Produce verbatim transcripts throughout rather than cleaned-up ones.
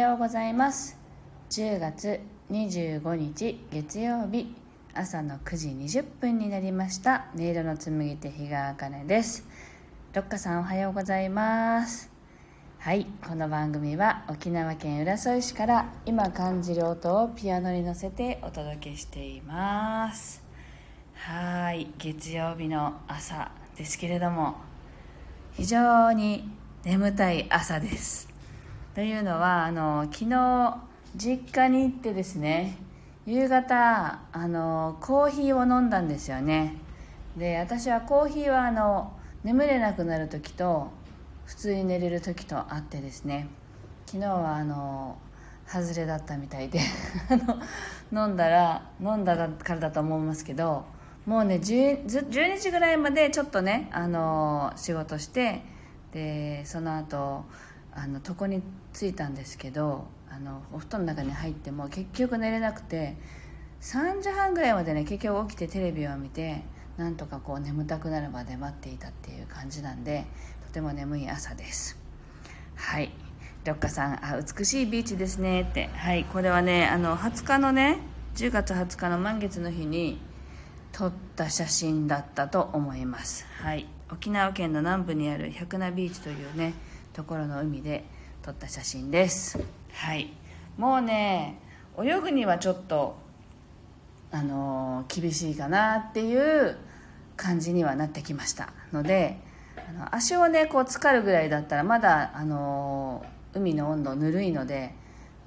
ようございます。じゅうがつにじゅうごにち月曜日、朝のくじにじゅっぷんになりました。音色の紡ぎ手、日川あかねです。ろっかさん、おはようございます。はい、この番組は沖縄県浦添市から今感じる音をピアノに乗せてお届けしています。はい、月曜日の朝ですけれども、非常に眠たい朝です。というのは、あの昨日実家に行ってですね、夕方あのコーヒーを飲んだんですよね。で、私はコーヒーはあの眠れなくなる時と普通に寝れる時とあってですね、昨日はあの外れだったみたいで飲んだら飲んだからだと思いますけど、もうね じゅうにじぐらいまでちょっとねあの仕事して、でその後あの床に着いたんですけど、あのお布団の中に入っても結局寝れなくて、さんじはんぐらいまでね結局起きてテレビを見て、なんとかこう眠たくなるまで待っていたっていう感じなんで、とても眠い朝です。はい、ろっかさん、あ、美しいビーチですねって。はい、これはねあのはつかのね、じゅうがつはつかの満月の日に撮った写真だったと思います。はい、沖縄県の南部にある百名ビーチというねところの海で撮った写真です。はい、もうね泳ぐにはちょっとあのー、厳しいかなっていう感じにはなってきましたので、あの足をねこう浸かるぐらいだったらまだあのー、海の温度ぬるいので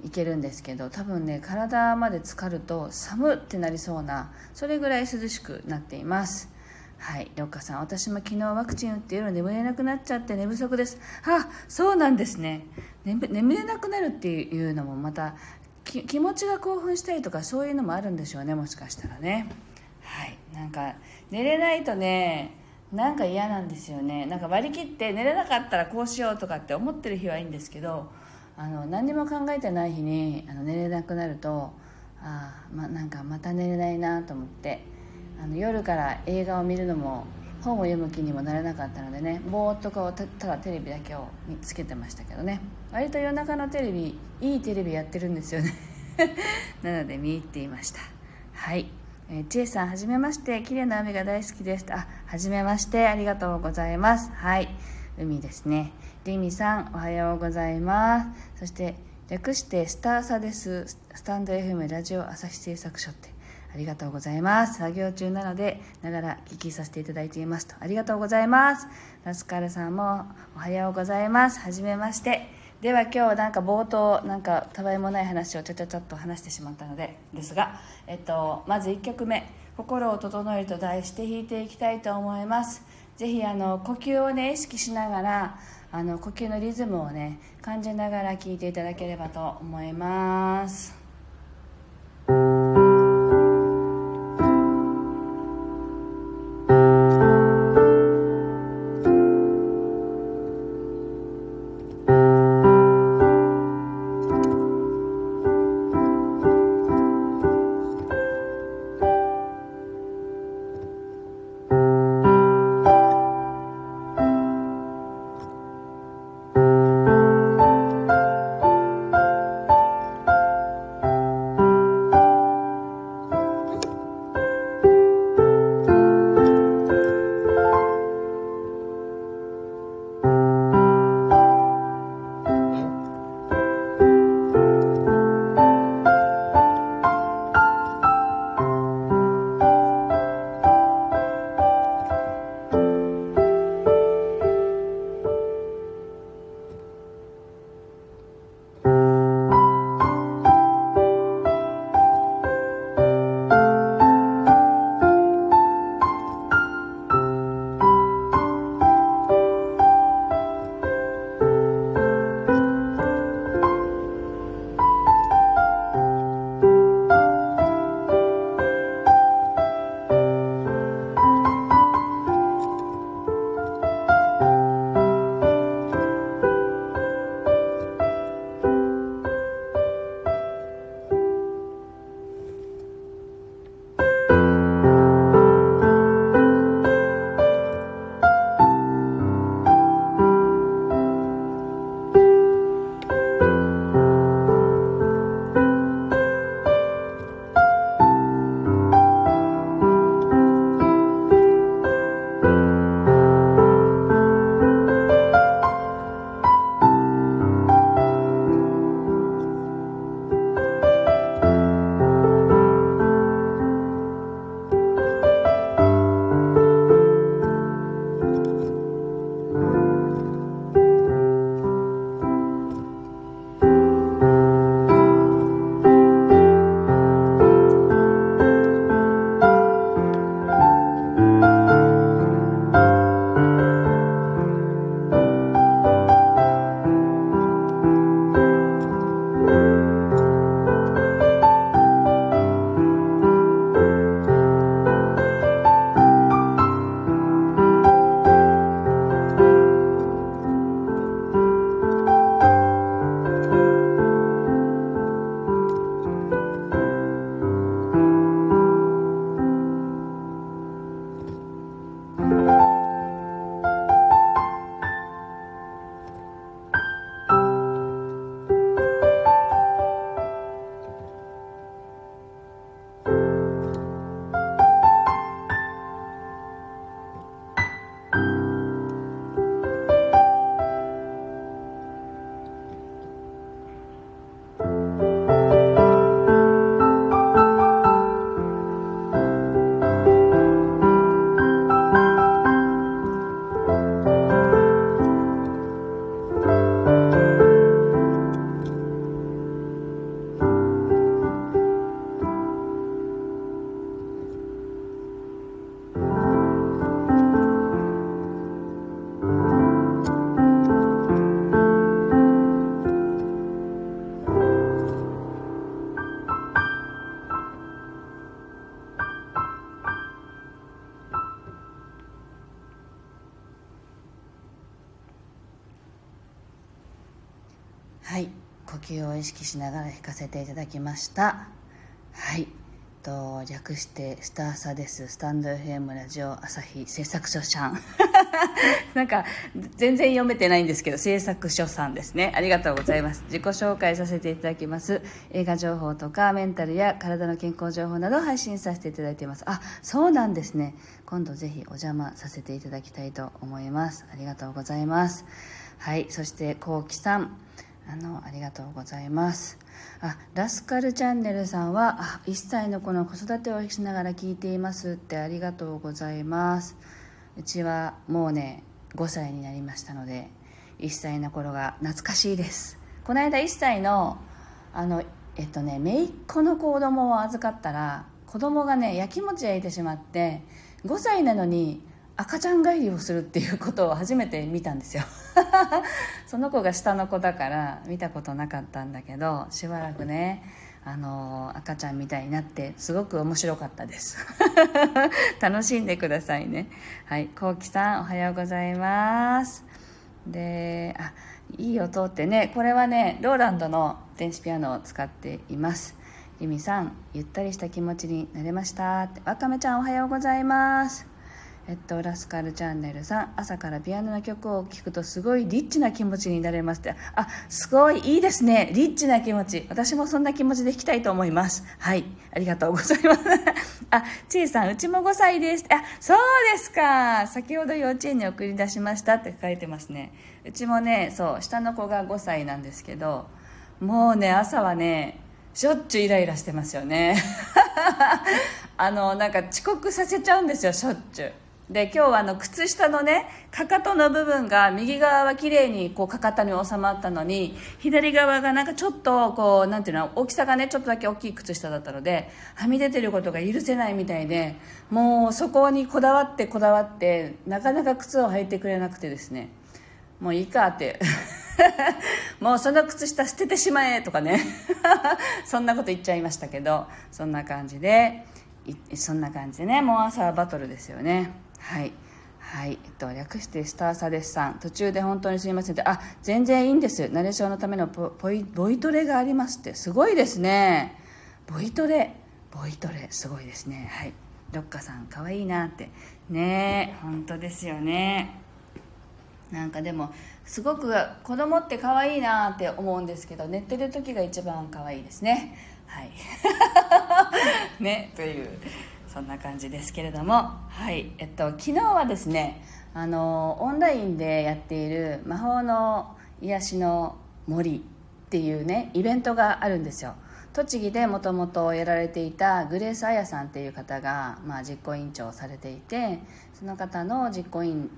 いけるんですけど、多分ね体まで浸かると寒ってなりそうな、それぐらい涼しくなっています。はい、ろっかさん、私も昨日ワクチン打って夜眠れなくなっちゃって寝不足です。あ、そうなんですね。眠、眠れなくなるっていうのもまたき気持ちが興奮したりとか、そういうのもあるんでしょうね、もしかしたらね。はい、なんか寝れないとね、なんか嫌なんですよね。なんか割り切って寝れなかったらこうしようとかって思ってる日はいいんですけど、あの何も考えてない日にあの寝れなくなると、あ、ま、なんかまた寝れないなと思って、あの夜から映画を見るのも本を読む気にもなれなかったのでね、ぼーっとこう た, ただテレビだけをつけてましたけどね。割と夜中のテレビ、いいテレビやってるんですよねなので見入っていました。はい、えー、ちえさん、はじめまして、綺麗な海が大好きです。あ、はじめまして、ありがとうございます。はい、海ですね。りみさん、おはようございます。そして略してスターサです。スタンド エフエム ラジオ朝日製作所って、ありがとうございます。作業中なのでながら聞きさせていただいていますと。ありがとうございます。ラスカルさんもおはようございます。はじめまして。では今日なんか冒頭なんかたわいもない話をちゃちゃちゃっと話してしまったのでですが、えっと、まずいっきょくめ、心を整えると題して弾いていきたいと思います。ぜひあの呼吸をね意識しながら、あの呼吸のリズムをね感じながら聴いていただければと思います。球を意識しながら弾かせていただきました。はいと略してスターサです。スタンド エフエム ラジオ朝日製作所さんなんか全然読めてないんですけど、製作所さんですね。ありがとうございます。自己紹介させていただきます。映画情報とかメンタルや体の健康情報などを配信させていただいています。あ、そうなんですね。今度ぜひお邪魔させていただきたいと思います。ありがとうございます。はい、そしてこうきさん、あの、ありがとうございます。あ、ラスカルチャンネルさんは、あ、いっさいの子の子育てをしながら聞いていますってありがとうございます。うちはもうね、ごさいになりましたので、いっさいの頃が懐かしいです。この間いっさいの、あの、えっとね、姪っ子の子供を預かったら、子供がね、やきもち焼いてしまって、ごさいなのに、赤ちゃん帰りをするっていうことを初めて見たんですよその子が下の子だから見たことなかったんだけど、しばらくね、あのー、赤ちゃんみたいになってすごく面白かったです楽しんでくださいね。はい、こうきさん、おはようございます。で、あ、いい音ってね、これはねローランドの電子ピアノを使っています。ゆみさん、ゆったりした気持ちになれました。わかめちゃん、おはようございます。えっと、ラスカルチャンネルさん、朝からピアノの曲を聴くとすごいリッチな気持ちになれますって。あ、すごいいいですね。リッチな気持ち、私もそんな気持ちで弾きたいと思います。はい、ありがとうございますあ、ちいさん、うちもごさいです。あ、そうですか。先ほど幼稚園に送り出しましたって書かれてますね。うちもね、そう、下の子がごさいなんですけど、もうね、朝はねしょっちゅうイライラしてますよねあの、なんか遅刻させちゃうんですよ、しょっちゅうで。今日はあの靴下のね、かかとの部分が右側は綺麗にこうかかとに収まったのに、左側がなんかちょっとこう、なんていうの、大きさがねちょっとだけ大きい靴下だったので、はみ出てることが許せないみたいで、もうそこにこだわってこだわってなかなか靴を履いてくれなくてですね、もういいかってもうその靴下捨ててしまえとかねそんなこと言っちゃいましたけど、そんな感じでそんな感じでね、もう朝バトルですよね。はい、はい、えっと、略してスターサデスさん、途中で本当にすみませんって。あ、全然いいんです。ナレーションのためのポ、ポイ、ボイトレがありますって。すごいですね。ボイトレ、ボイトレすごいですね。はい、ロッカさん、かわいいなってねえ、本当ですよね。なんかでもすごく子供ってかわいいなって思うんですけど、寝てる時が一番かわいいですね。はいね、というそんな感じですけれども、はい、えっと、昨日はですね、あのオンラインでやっている魔法の癒しの森っていうねイベントがあるんですよ。栃木でもともとやられていたグレース・アヤさんっていう方が、まあ、実行委員長をされていて、その方の実行委員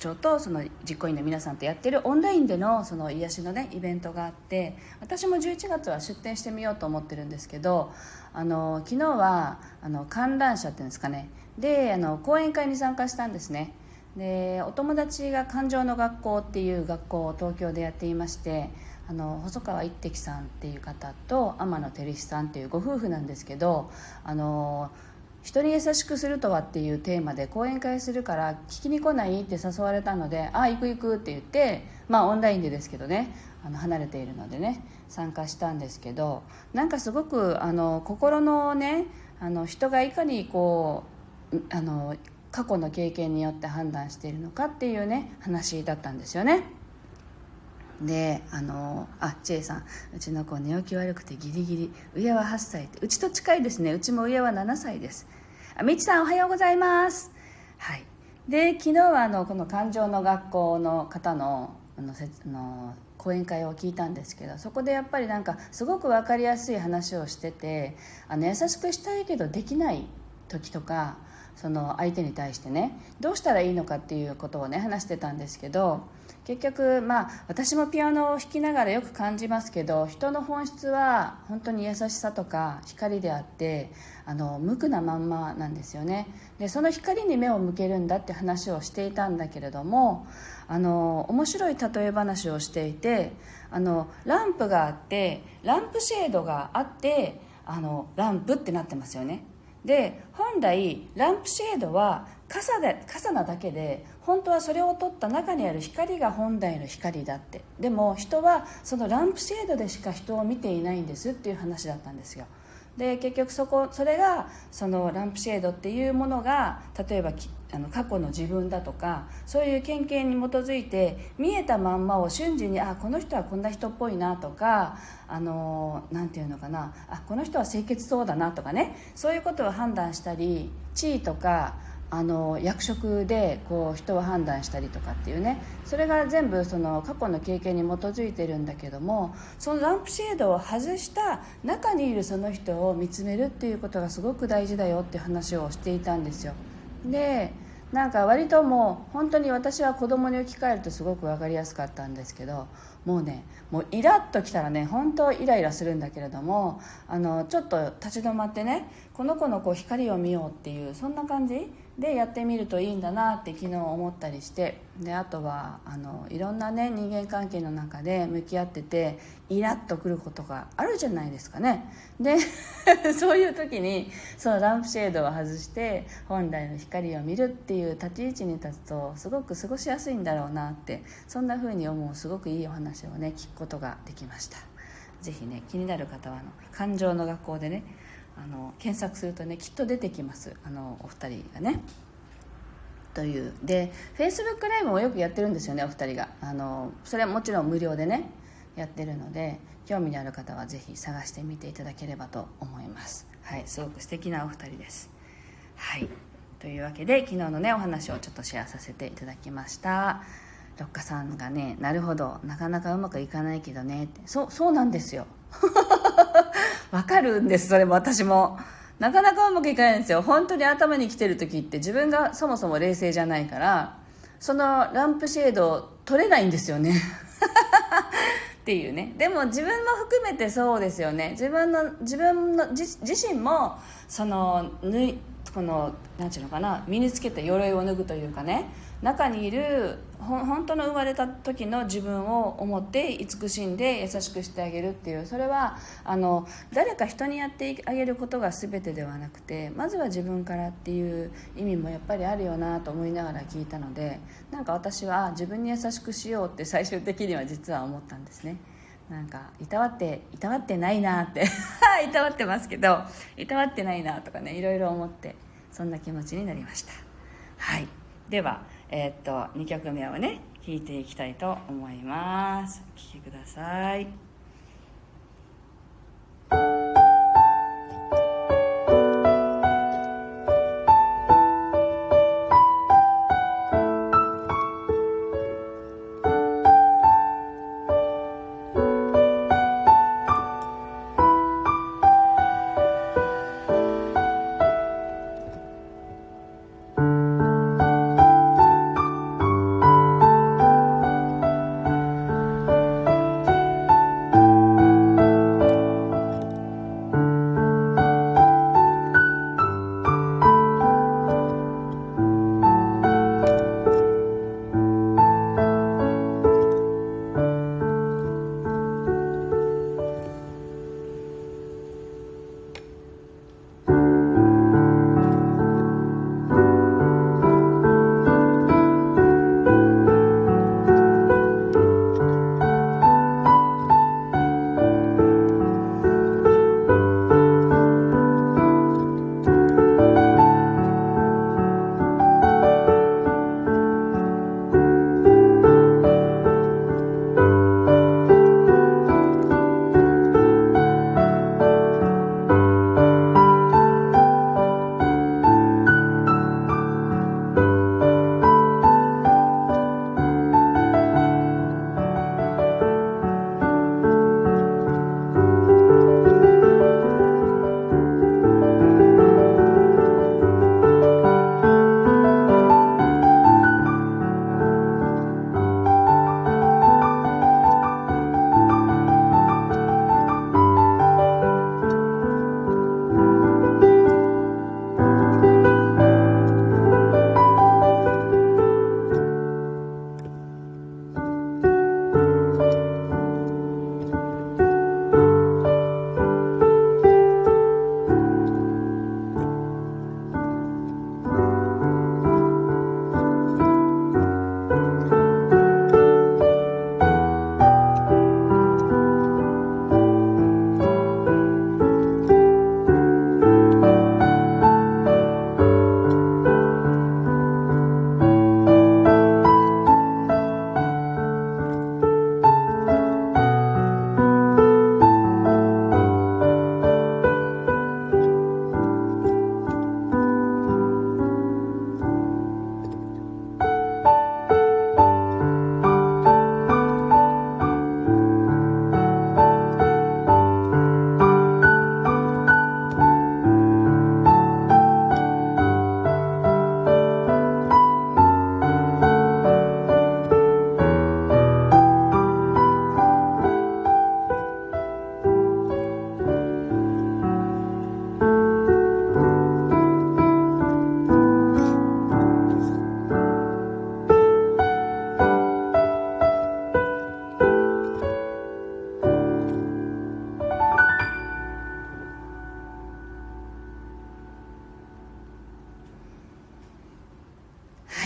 長とその実行委員の皆さんとやってるオンラインでのその癒しのねイベントがあって、私もじゅういちがつは出展してみようと思ってるんですけど、あの昨日はあの観覧車っていうんですかね、であの講演会に参加したんですね。でお友達が環状の学校っていう学校を東京でやっていまして、あの細川一滴さんっていう方と天野照史さんっていうご夫婦なんですけど、あの人に優しくするとはっていうテーマで講演会するから聞きに来ないって誘われたので、あ、行く行くって言って、まあオンラインでですけどね、あの離れているのでね参加したんですけど、なんかすごくあの心のね、あの人がいかにこうあの過去の経験によって判断しているのかっていうね話だったんですよね。で、あのあ、ちえさん、うちの子寝起き悪くてギリギリ、上ははっさいって、うちと近いですね。うちも上はななさいです。あ、みちさん、おはようございます。はい。で、昨日はあのこの環状の学校の方のあのせの講演会を聞いたんですけど、そこでやっぱりなんかすごく分かりやすい話をしてて、あの優しくしたいけどできない時とか、その相手に対してねどうしたらいいのかっていうことをね話してたんですけど、結局まあ私もピアノを弾きながらよく感じますけど、人の本質は本当に優しさとか光であって、あの無垢なまんまなんですよね。でその光に目を向けるんだって話をしていたんだけれども、あの面白い例え話をしていて、あのランプがあってランプシェードがあって、あのランプってなってますよね。で本来ランプシェードは 傘で、傘なだけで本当はそれを取った中にある光が本来の光だって、でも人はそのランプシェードでしか人を見ていないんですっていう話だったんですよ。で結局そこそれがそのランプシェードっていうものが、例えばあの過去の自分だとかそういう経験に基づいて見えたまんまを瞬時に、あこの人はこんな人っぽいなとか、あのなんていうのかな、あこの人は清潔そうだなとかね、そういうことを判断したり、地位とかあの役職でこう人を判断したりとかっていうね、それが全部その過去の経験に基づいてるんだけども、そのランプシェードを外した中にいるその人を見つめるっていうことがすごく大事だよって話をしていたんですよ。でなんか割ともう本当に私は子供に置き換えるとすごく分かりやすかったんですけど、もうねもうイラッときたらね本当イライラするんだけれども、あのちょっと立ち止まってね、この子のこう光を見ようっていう、そんな感じでやってみるといいんだなって昨日思ったりして、であとはあのいろんなね人間関係の中で向き合っててイラッとくることがあるじゃないですかね。でそういう時にそのランプシェードを外して本来の光を見るっていう立ち位置に立つとすごく過ごしやすいんだろうなって、そんな風に思うすごくいいお話をね聞くことができました。ぜひね気になる方はあの感情の学校でねあの検索するとねきっと出てきます、あのお二人がねという。で Facebook ライブもよくやってるんですよね、お二人が。あのそれはもちろん無料でねやってるので、興味のある方はぜひ探してみていただければと思います。はい、すごく素敵なお二人です。はい、というわけで昨日のねお話をちょっとシェアさせていただきました。六花さんがね、なるほどなかなかうまくいかないけどねって、 そう、そうなんですよわかるんです。それも私もなかなかうまくいかないんですよ。本当に頭に来てる時って自分がそもそも冷静じゃないから、そのランプシェードを取れないんですよねっていうね。でも自分も含めてそうですよね。自分の自分の自身もその脱いこのなんていうのかな、身につけた鎧を脱ぐというかね、中にいる本当の生まれた時の自分を思って慈しんで優しくしてあげるっていう、それはあの誰か人にやってあげることが全てではなくて、まずは自分からっていう意味もやっぱりあるよなと思いながら聞いたので、なんか私は自分に優しくしようって最終的には実は思ったんですね。なんかいたわっていたわってないなっていたわってますけどいたわってないなとかね、いろいろ思って、そんな気持ちになりました。はい、では、えー、っとにきょくめをね聴いていきたいと思います。聴いてください。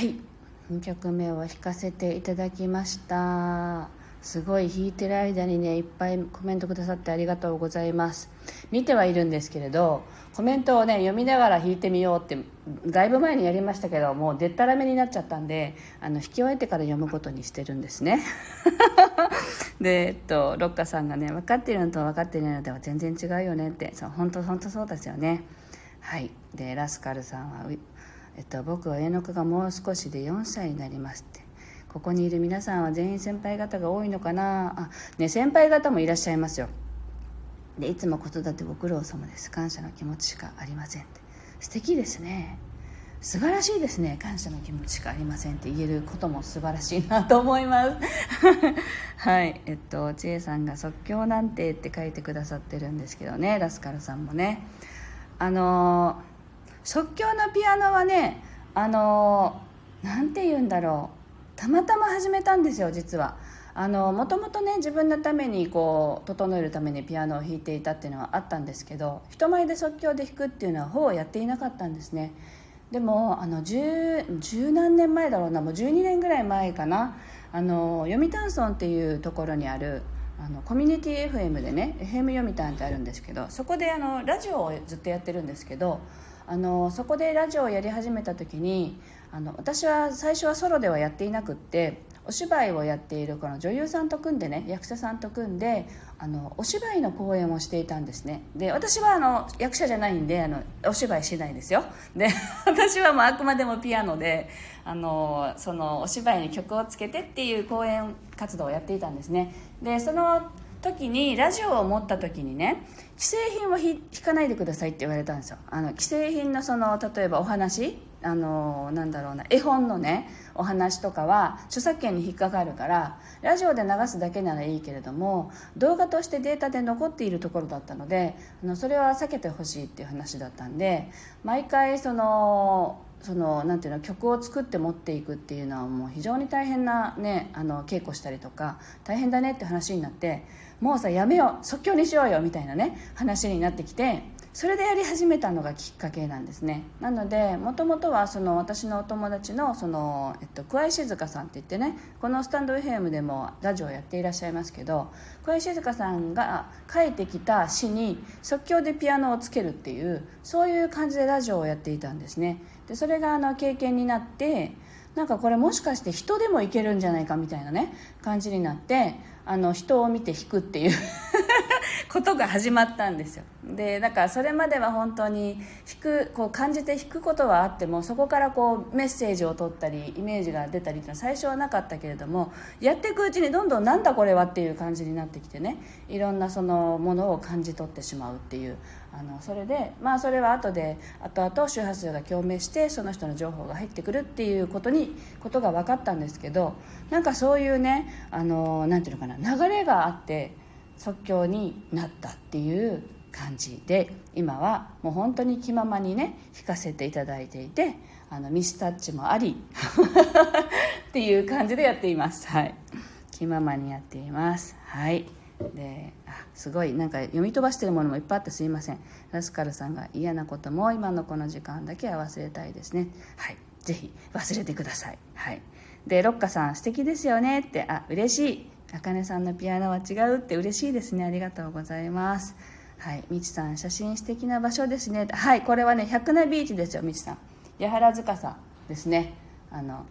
はい、にきょくめを弾かせていただきました。すごい弾いてる間にね、いっぱいコメントくださってありがとうございます。見てはいるんですけれど、コメントをね読みながら弾いてみようってだいぶ前にやりましたけど、もうでったらめになっちゃったんで、あの弾き終えてから読むことにしてるんですね。で、えっとロッカさんがね、分かっているのと分かっていないのでは全然違うよねって、そう本当本当そうですよね。はい。でラスカルさんは、えっと僕は上の子がもう少しでよんさいになりますって。ここにいる皆さんは全員先輩方が多いのかなあ、ね、先輩方もいらっしゃいますよ。でいつも子育てご苦労様です、感謝の気持ちしかありませんって、素敵ですね、素晴らしいですね、感謝の気持ちしかありませんって言えることも素晴らしいなと思います。はい、えっとちえさんが即興なんてって書いてくださってるんですけどね、ラスカルさんもね、あの即興のピアノはね、あのなんて言うんだろう、たまたま始めたんですよ、実は。あのもともとね、自分のためにこう整えるためにピアノを弾いていたっていうのはあったんですけど、人前で即興で弾くっていうのはほぼやっていなかったんですね。でもあのじゅうなんねんまえだろうな、もうじゅうにねんぐらい前かな、あの読谷村っていうところにあるあのコミュニティ エフエム でね、 エフエム 読谷ってあるんですけど、そこであのラジオをずっとやってるんですけど、あのそこでラジオをやり始めた時に、あの私は最初はソロではやっていなくって、お芝居をやっているこの女優さんと組んでね、役者さんと組んであのお芝居の公演をしていたんですね。で私はあの役者じゃないんで、あのお芝居しないですよ。で私はもうあくまでもピアノで、あのそのお芝居に曲をつけてっていう公演活動をやっていたんですね。でその時にラジオを持った時にね、既製品を弾かないでくださいって言われたんですよ。あの既製品のその例えばお話、あのなんだろうな、絵本のねお話とかは著作権に引っかかるから、ラジオで流すだけならいいけれども、動画としてデータで残っているところだったので、あのそれは避けてほしいっていう話だったんで、毎回そのそのなんていうの、曲を作って持っていくっていうのはもう非常に大変なね、あの稽古したりとか大変だねって話になって、もうさやめよう、即興にしようよみたいなね話になってきて、それでやり始めたのがきっかけなんですね。なのでもともとはその私のお友達のその、えっと、桑井静香さんって言ってね、このスタンド エフエム でもラジオをやっていらっしゃいますけど、桑井静香さんが書いてきた詩に即興でピアノをつけるっていう、そういう感じでラジオをやっていたんですね。でそれがあの経験になって、なんかこれもしかして人でもいけるんじゃないかみたいなね感じになって、あの人を見て弾くっていうことが始まったんですよ。でだからそれまでは本当に弾く、こう感じて弾くことはあっても、そこからこうメッセージを取ったりイメージが出たりっていうのは最初はなかったけれども、やっていくうちにどんどんなんだこれはっていう感じになってきてね、いろんなそのものを感じ取ってしまうっていう、あのそれでまあそれは後で後々周波数が共鳴してその人の情報が入ってくるっていうことにことが分かったんですけど、なんかそういうね、あのなんていうのかな、流れがあって即興になったっていう感じで、今はもう本当に気ままにね弾かせていただいていて、あのミスタッチもありっていう感じでやっています。はい、気ままにやっています。はいで、あすごいなんか読み飛ばしてるものもいっぱいあってすいません。ラスカルさんが嫌なことも今のこの時間だけは忘れたいですね。はい、ぜひ忘れてください。はい、でロッカさん素敵ですよねって、あ嬉しい、あかねさんのピアノは違うって嬉しいですね、ありがとうございます。はい、みちさん写真素敵な場所ですね。はい、これはね百名ビーチですよ、みちさん八原塚さんですね。あの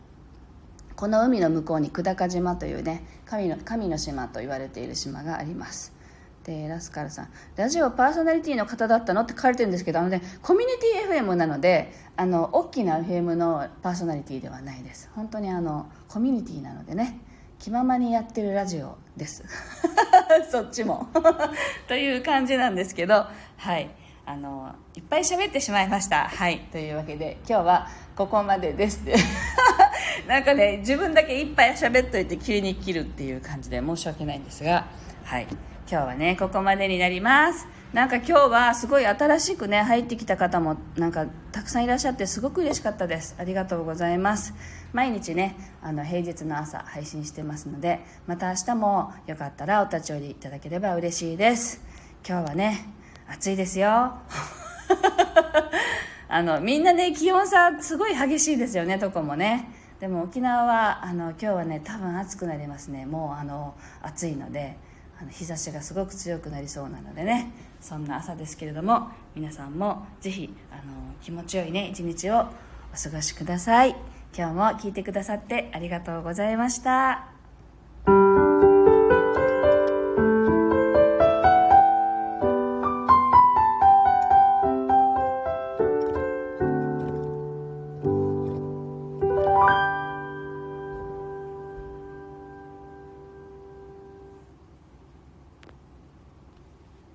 この海の向こうに久高島というね、神の、神の島と言われている島があります。でラスカルさんラジオパーソナリティの方だったのって書かれてるんですけど、あの、ね、コミュニティ エフエム なので、あの大きな エフエム のパーソナリティではないです。本当にあのコミュニティなのでね、気ままにやってるラジオですそっちもという感じなんですけど、はいあのいっぱい喋ってしまいました。はいというわけで今日はここまでですってなんかね自分だけいっぱい喋っといて急に切るっていう感じで申し訳ないんですが、はい今日はねここまでになります。なんか今日はすごい新しくね入ってきた方もなんかたくさんいらっしゃってすごく嬉しかったです。ありがとうございます。毎日ねあの平日の朝配信してますので、また明日もよかったらお立ち寄りいただければ嬉しいです。今日はね暑いですよあのみんなね気温差すごい激しいですよね、どこもね。でも沖縄はあの今日はね多分暑くなりますね。もうあの暑いのであの日差しがすごく強くなりそうなのでね、そんな朝ですけれども、皆さんもぜひあの気持ちよいね一日をお過ごしください。今日も聞いてくださってありがとうございました。you